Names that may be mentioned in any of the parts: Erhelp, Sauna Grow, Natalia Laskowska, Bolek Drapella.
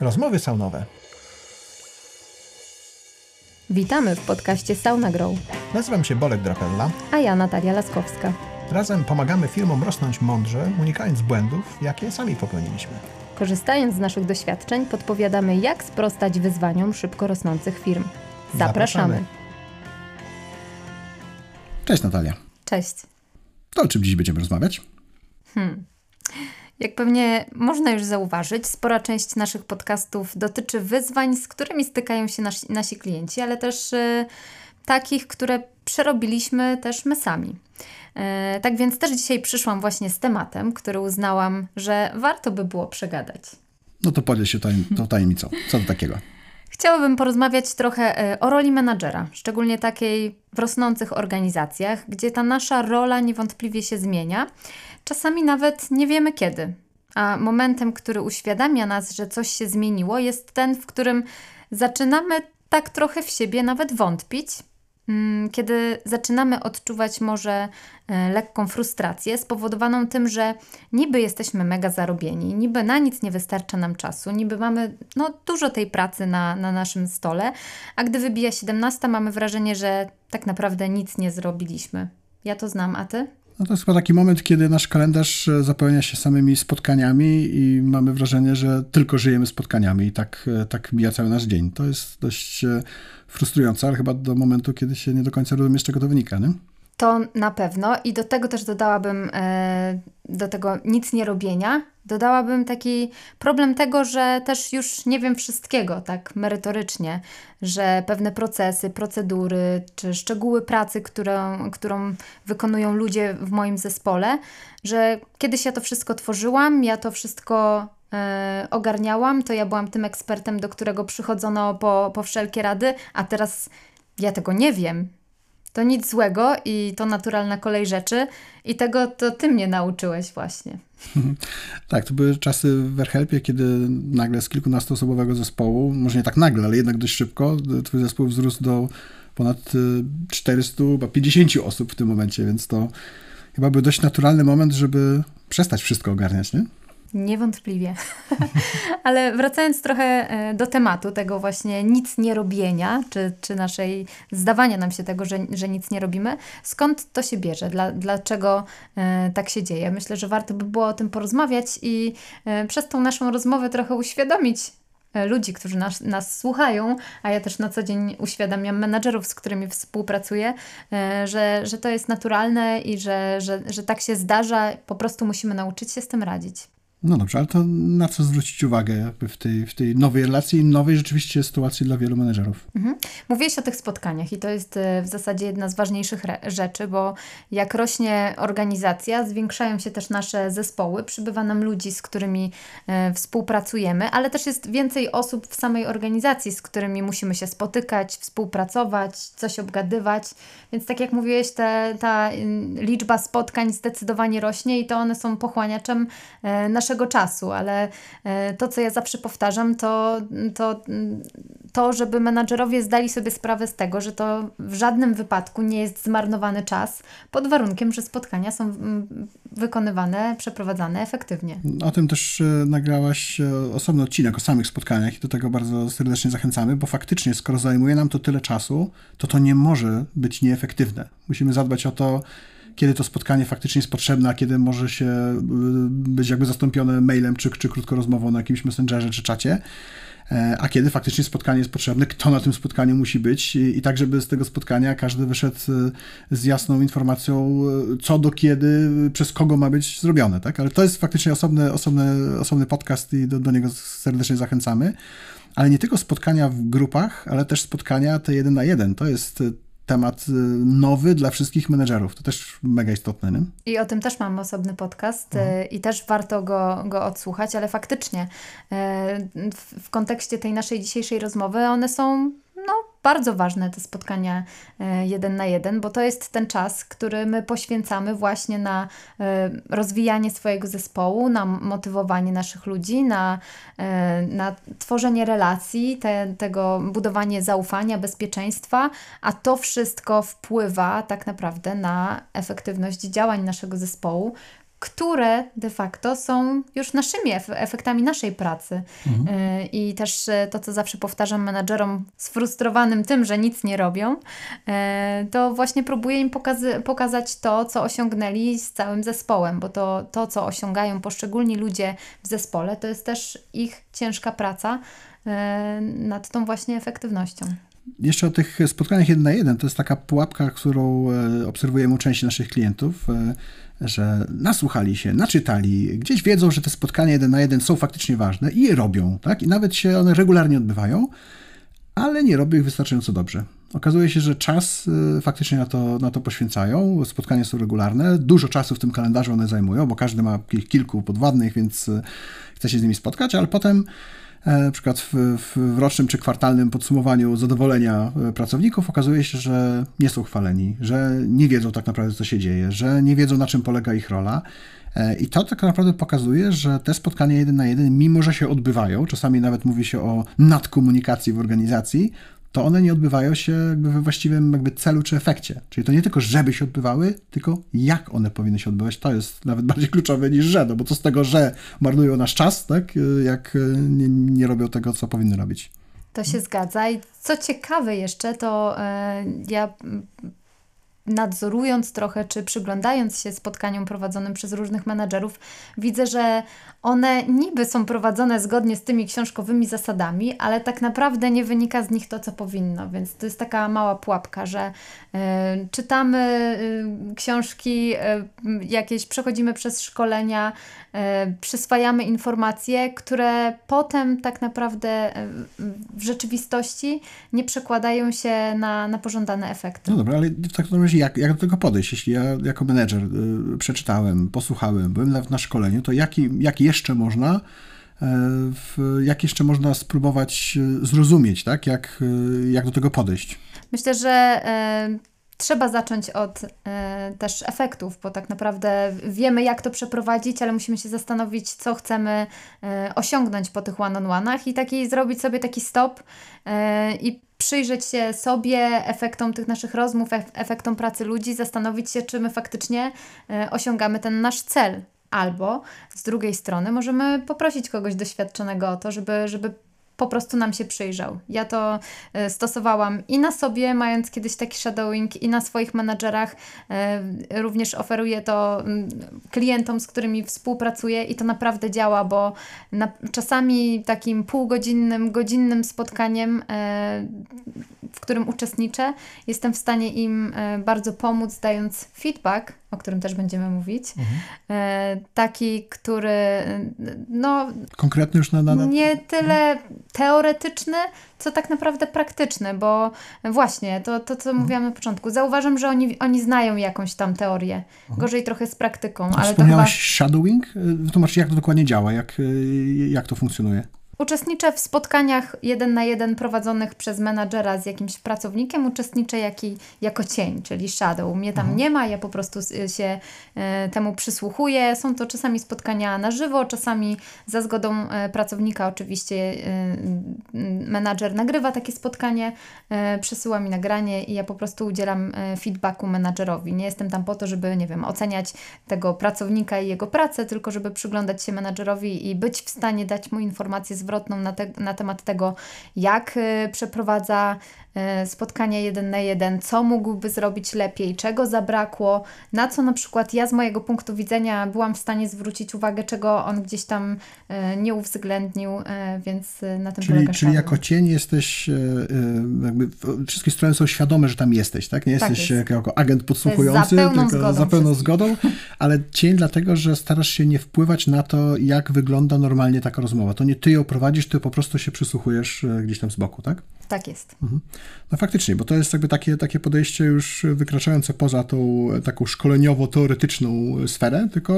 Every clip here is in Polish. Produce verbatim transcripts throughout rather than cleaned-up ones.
Rozmowy saunowe. Witamy w podcaście Sauna Grow. Nazywam się Bolek Drapella. A ja Natalia Laskowska. Razem pomagamy firmom rosnąć mądrze, unikając błędów, jakie sami popełniliśmy. Korzystając z naszych doświadczeń, podpowiadamy, jak sprostać wyzwaniom szybko rosnących firm. Zapraszamy! Zapraszamy. Cześć Natalia. Cześć. To o czym dziś będziemy rozmawiać? Hmm. Jak pewnie można już zauważyć, spora część naszych podcastów dotyczy wyzwań, z którymi stykają się nasi, nasi klienci, ale też y, takich, które przerobiliśmy też my sami. Y, tak więc też dzisiaj przyszłam właśnie z tematem, który uznałam, że warto by było przegadać. No to podziel się tajemnicą. To tajemnicą. Co do takiego? Chciałabym porozmawiać trochę o roli menadżera, szczególnie takiej w rosnących organizacjach, gdzie ta nasza rola niewątpliwie się zmienia. Czasami nawet nie wiemy kiedy, a momentem, który uświadamia nas, że coś się zmieniło, jest ten, w którym zaczynamy tak trochę w siebie nawet wątpić, kiedy zaczynamy odczuwać może lekką frustrację spowodowaną tym, że niby jesteśmy mega zarobieni, niby na nic nie wystarcza nam czasu, niby mamy no, dużo tej pracy na, na naszym stole, a gdy wybija siedemnasta, mamy wrażenie, że tak naprawdę nic nie zrobiliśmy. Ja to znam, a ty? No to jest chyba taki moment, kiedy nasz kalendarz zapełnia się samymi spotkaniami i mamy wrażenie, że tylko żyjemy spotkaniami i tak, tak mija cały nasz dzień. To jest dość frustrujące, ale chyba do momentu, kiedy się nie do końca rozumie, z czego to wynika, nie? To na pewno i do tego też dodałabym, do tego nic nie robienia, dodałabym taki problem tego, że też już nie wiem wszystkiego tak merytorycznie, że pewne procesy, procedury czy szczegóły pracy, którą, którą wykonują ludzie w moim zespole, że kiedyś ja to wszystko tworzyłam, ja to wszystko Yy, ogarniałam, to ja byłam tym ekspertem, do którego przychodzono po, po wszelkie rady, a teraz ja tego nie wiem. To nic złego i to naturalna kolej rzeczy i tego to ty mnie nauczyłeś właśnie. Tak, to były czasy w Erhelpie, kiedy nagle z kilkunastoosobowego zespołu, może nie tak nagle, ale jednak dość szybko, twój zespół wzrósł do ponad czterystu, pięćdziesięciu osób w tym momencie, więc to chyba był dość naturalny moment, żeby przestać wszystko ogarniać, nie? Niewątpliwie. Ale wracając trochę do tematu tego właśnie nic nie robienia, czy, czy naszej zdawania nam się tego, że, że nic nie robimy, skąd to się bierze? Dla, dlaczego e, tak się dzieje? Myślę, że warto by było o tym porozmawiać i e, przez tą naszą rozmowę trochę uświadomić ludzi, którzy nas, nas słuchają, a ja też na co dzień uświadamiam menadżerów, z którymi współpracuję, że, że to jest naturalne i że, że, że tak się zdarza. Po prostu musimy nauczyć się z tym radzić. No dobrze, ale to na co zwrócić uwagę jakby w tej, w tej nowej relacji i nowej rzeczywiście sytuacji dla wielu menedżerów? Mhm. Mówiłeś o tych spotkaniach i to jest w zasadzie jedna z ważniejszych re- rzeczy, bo jak rośnie organizacja, zwiększają się też nasze zespoły, przybywa nam ludzi, z którymi e, współpracujemy, ale też jest więcej osób w samej organizacji, z którymi musimy się spotykać, współpracować, coś obgadywać, więc tak jak mówiłeś, te, ta liczba spotkań zdecydowanie rośnie i to one są pochłaniaczem e, naszych naszego czasu, ale to, co ja zawsze powtarzam, to, to to, żeby menadżerowie zdali sobie sprawę z tego, że to w żadnym wypadku nie jest zmarnowany czas, pod warunkiem, że spotkania są wykonywane, przeprowadzane efektywnie. O tym też nagrałaś osobny odcinek o samych spotkaniach i do tego bardzo serdecznie zachęcamy, bo faktycznie, skoro zajmuje nam to tyle czasu, to to nie może być nieefektywne. Musimy zadbać o to, kiedy to spotkanie faktycznie jest potrzebne, a kiedy może się być jakby zastąpione mailem, czy, czy krótką rozmową na jakimś messengerze, czy czacie, a kiedy faktycznie spotkanie jest potrzebne, kto na tym spotkaniu musi być i, i tak, żeby z tego spotkania każdy wyszedł z jasną informacją, co do kiedy, przez kogo ma być zrobione, tak? Ale to jest faktycznie osobny, osobny, osobny podcast i do, do niego serdecznie zachęcamy, ale nie tylko spotkania w grupach, ale też spotkania te jeden na jeden, to jest temat nowy dla wszystkich menedżerów. To też mega istotne, nie? I o tym też mam osobny podcast mhm. i też warto go, go odsłuchać, ale faktycznie w kontekście tej naszej dzisiejszej rozmowy one są no, bardzo ważne, te spotkania jeden na jeden, bo to jest ten czas, który my poświęcamy właśnie na rozwijanie swojego zespołu, na motywowanie naszych ludzi, na, na tworzenie relacji, te, tego budowanie zaufania, bezpieczeństwa, a to wszystko wpływa tak naprawdę na efektywność działań naszego zespołu, które de facto są już naszymi efektami naszej pracy. Mhm. I też to, co zawsze powtarzam menadżerom sfrustrowanym tym, że nic nie robią, to właśnie próbuję im pokaz- pokazać to, co osiągnęli z całym zespołem, bo to, to, co osiągają poszczególni ludzie w zespole, to jest też ich ciężka praca nad tą właśnie efektywnością. Jeszcze o tych spotkaniach jeden na jeden. To jest taka pułapka, którą obserwujemy u części naszych klientów, że nasłuchali się, naczytali, gdzieś wiedzą, że te spotkania jeden na jeden są faktycznie ważne i je robią, tak? I nawet się one regularnie odbywają, ale nie robią ich wystarczająco dobrze. Okazuje się, że czas faktycznie na to, na to poświęcają, spotkania są regularne, dużo czasu w tym kalendarzu one zajmują, bo każdy ma kilku podwładnych, więc chce się z nimi spotkać, ale potem na przykład w, w rocznym czy kwartalnym podsumowaniu zadowolenia pracowników okazuje się, że nie są chwaleni, że nie wiedzą tak naprawdę, co się dzieje, że nie wiedzą, na czym polega ich rola. I to tak naprawdę pokazuje, że te spotkania jeden na jeden, mimo że się odbywają, czasami nawet mówi się o nadkomunikacji w organizacji, to one nie odbywają się jakby we właściwym jakby celu czy efekcie. Czyli to nie tylko, żeby się odbywały, tylko jak one powinny się odbywać. To jest nawet bardziej kluczowe niż że, no bo co z tego, że marnują nasz czas, tak, jak nie, nie robią tego, co powinny robić. To się zgadza. I co ciekawe jeszcze, to yy, ja... nadzorując trochę, czy przyglądając się spotkaniom prowadzonym przez różnych menadżerów, widzę, że one niby są prowadzone zgodnie z tymi książkowymi zasadami, ale tak naprawdę nie wynika z nich to, co powinno, więc to jest taka mała pułapka, że y, czytamy y, książki y, jakieś, przechodzimy przez szkolenia, y, przyswajamy informacje, które potem tak naprawdę y, y, w rzeczywistości nie przekładają się na, na pożądane efekty. No dobra, ale w takim razie Jak, jak do tego podejść? Jeśli ja jako menedżer y, przeczytałem, posłuchałem, byłem na, na szkoleniu, to jak, jak jeszcze można y, w, jak jeszcze można spróbować y, zrozumieć, tak? Jak, y, jak do tego podejść? Myślę, że y- Trzeba zacząć od y, też efektów, bo tak naprawdę wiemy, jak to przeprowadzić, ale musimy się zastanowić, co chcemy y, osiągnąć po tych one-on-one'ach i taki, zrobić sobie taki stop y, i przyjrzeć się sobie, efektom tych naszych rozmów, ef- efektom pracy ludzi, zastanowić się, czy my faktycznie y, osiągamy ten nasz cel. Albo z drugiej strony możemy poprosić kogoś doświadczonego o to, żeby, żeby po prostu nam się przyjrzał. Ja to stosowałam i na sobie, mając kiedyś taki shadowing, i na swoich menadżerach. Również oferuję to klientom, z którymi współpracuję i to naprawdę działa, bo na, czasami takim półgodzinnym, godzinnym spotkaniem, w którym uczestniczę, jestem w stanie im bardzo pomóc, dając feedback, o którym też będziemy mówić. Mhm. Taki, który no... Konkretny już na... na, na... Nie tyle... Mhm. teoretyczny, co tak naprawdę praktyczny, bo właśnie to, to co mówiłam na początku, zauważam, że oni, oni znają jakąś tam teorię. Gorzej trochę z praktyką. Ale wspomniałaś to chyba... shadowing? Wytłumacz, jak to dokładnie działa, jak, jak to funkcjonuje? Uczestniczę w spotkaniach jeden na jeden prowadzonych przez menadżera z jakimś pracownikiem, uczestniczę jak i, jako cień, czyli shadow. Mnie tam nie ma, ja po prostu się y, temu przysłuchuję. Są to czasami spotkania na żywo, czasami za zgodą y, pracownika oczywiście y, y, menadżer nagrywa takie spotkanie, y, przesyła mi nagranie i ja po prostu udzielam y, feedbacku menadżerowi. Nie jestem tam po to, żeby, nie wiem, oceniać tego pracownika i jego pracę, tylko żeby przyglądać się menadżerowi i być w stanie dać mu informację z Na, te, na temat tego, jak y, przeprowadza y, spotkania jeden na jeden, co mógłby zrobić lepiej, czego zabrakło, na co na przykład ja z mojego punktu widzenia byłam w stanie zwrócić uwagę, czego on gdzieś tam y, nie uwzględnił, y, więc y, na tym czyli, polega Czyli jako cień jesteś, y, y, jakby wszystkie strony są świadome, że tam jesteś, tak? Nie jesteś tak jest. jako agent podsłuchujący, za tylko zgodą za pełną zgodą, ale cień dlatego, że starasz się nie wpływać na to, jak wygląda normalnie taka rozmowa. To nie ty ją prowadzisz, ty po prostu się przysłuchujesz gdzieś tam z boku, tak? Tak jest. Mhm. No faktycznie, bo to jest jakby takie, takie podejście już wykraczające poza tą taką szkoleniowo-teoretyczną sferę, tylko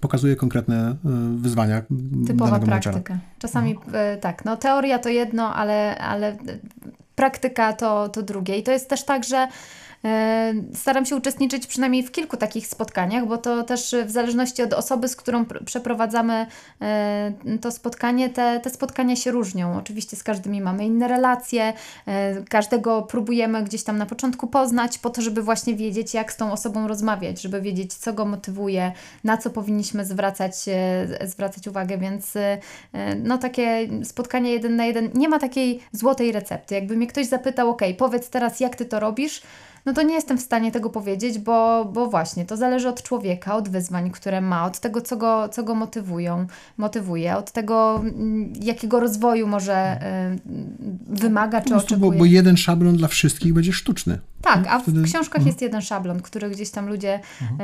pokazuje konkretne wyzwania. Typowa praktyka. Menadżera. Czasami mhm. tak, no teoria to jedno, ale, ale praktyka to, to drugie. I to jest też tak, że Staram się uczestniczyć przynajmniej w kilku takich spotkaniach, bo to też w zależności od osoby, z którą przeprowadzamy to spotkanie, te, te spotkania się różnią. Oczywiście z każdymi mamy inne relacje, każdego próbujemy gdzieś tam na początku poznać, po to, żeby właśnie wiedzieć, jak z tą osobą rozmawiać, żeby wiedzieć, co go motywuje, na co powinniśmy zwracać, zwracać uwagę, więc no takie spotkanie jeden na jeden, nie ma takiej złotej recepty. Jakby mnie ktoś zapytał, ok, powiedz teraz, jak Ty to robisz, no to nie jestem w stanie tego powiedzieć, bo, bo właśnie to zależy od człowieka, od wyzwań, które ma, od tego, co go, co go motywują, motywuje, od tego, jakiego rozwoju może y, wymaga, czy oczekuje. Bo, bo jeden szablon dla wszystkich będzie sztuczny. Tak, a w Wtedy... książkach mhm. jest jeden szablon, który gdzieś tam ludzie mhm.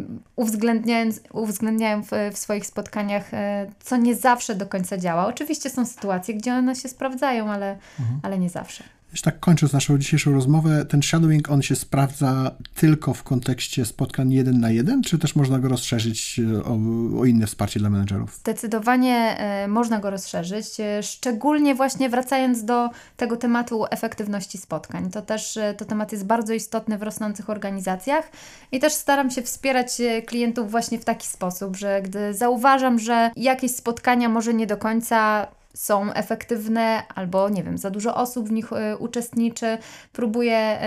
y, uwzględniają, uwzględniają w, w swoich spotkaniach, y, co nie zawsze do końca działa. Oczywiście są sytuacje, gdzie one się sprawdzają, ale, mhm. ale nie zawsze. Już tak kończąc naszą dzisiejszą rozmowę, ten shadowing, on się sprawdza tylko w kontekście spotkań jeden na jeden, czy też można go rozszerzyć o, o inne wsparcie dla menedżerów? Zdecydowanie y, można go rozszerzyć, szczególnie właśnie wracając do tego tematu efektywności spotkań. To też to temat jest bardzo istotny w rosnących organizacjach i też staram się wspierać klientów właśnie w taki sposób, że gdy zauważam, że jakieś spotkania może nie do końca są efektywne albo, nie wiem, za dużo osób w nich y, uczestniczy, próbuję,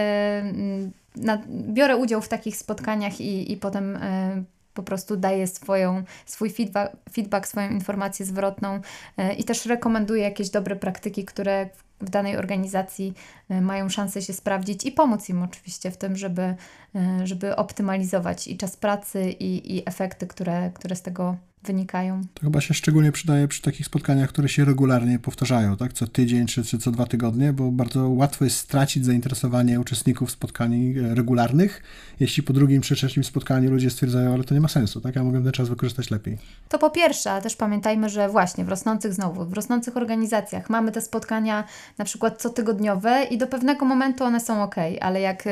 y, na, biorę udział w takich spotkaniach i, i potem y, po prostu daję swoją, swój feedback, feedback, swoją informację zwrotną y, i też rekomenduję jakieś dobre praktyki, które w danej organizacji y, mają szansę się sprawdzić i pomóc im oczywiście w tym, żeby, y, żeby optymalizować i czas pracy i, i efekty, które, które z tego wynikają. To chyba się szczególnie przydaje przy takich spotkaniach, które się regularnie powtarzają, tak? Co tydzień czy, czy co dwa tygodnie, bo bardzo łatwo jest stracić zainteresowanie uczestników spotkań regularnych, jeśli po drugim czy trzecim spotkaniu ludzie stwierdzają, ale to nie ma sensu, tak? Ja mogę ten czas wykorzystać lepiej. To po pierwsze, a też pamiętajmy, że właśnie w rosnących znowu, w rosnących organizacjach mamy te spotkania na przykład cotygodniowe i do pewnego momentu one są ok, ale jak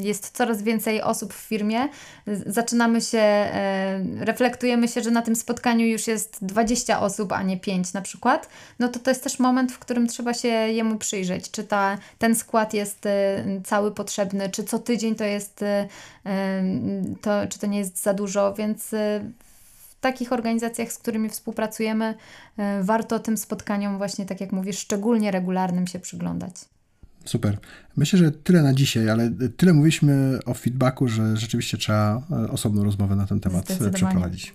jest coraz więcej osób w firmie, zaczynamy się, reflektujemy się, że na tym spotkaniu W spotkaniu już jest dwadzieścia osób, a nie pięć na przykład, no to to jest też moment, w którym trzeba się jemu przyjrzeć, czy ta, ten skład jest y, cały potrzebny, czy co tydzień to jest, y, to, czy to nie jest za dużo, więc y, w takich organizacjach, z którymi współpracujemy, y, warto tym spotkaniom właśnie, tak jak mówisz, szczególnie regularnym się przyglądać. Super. Myślę, że tyle na dzisiaj, ale tyle mówiliśmy o feedbacku, że rzeczywiście trzeba osobną rozmowę na ten temat przeprowadzić.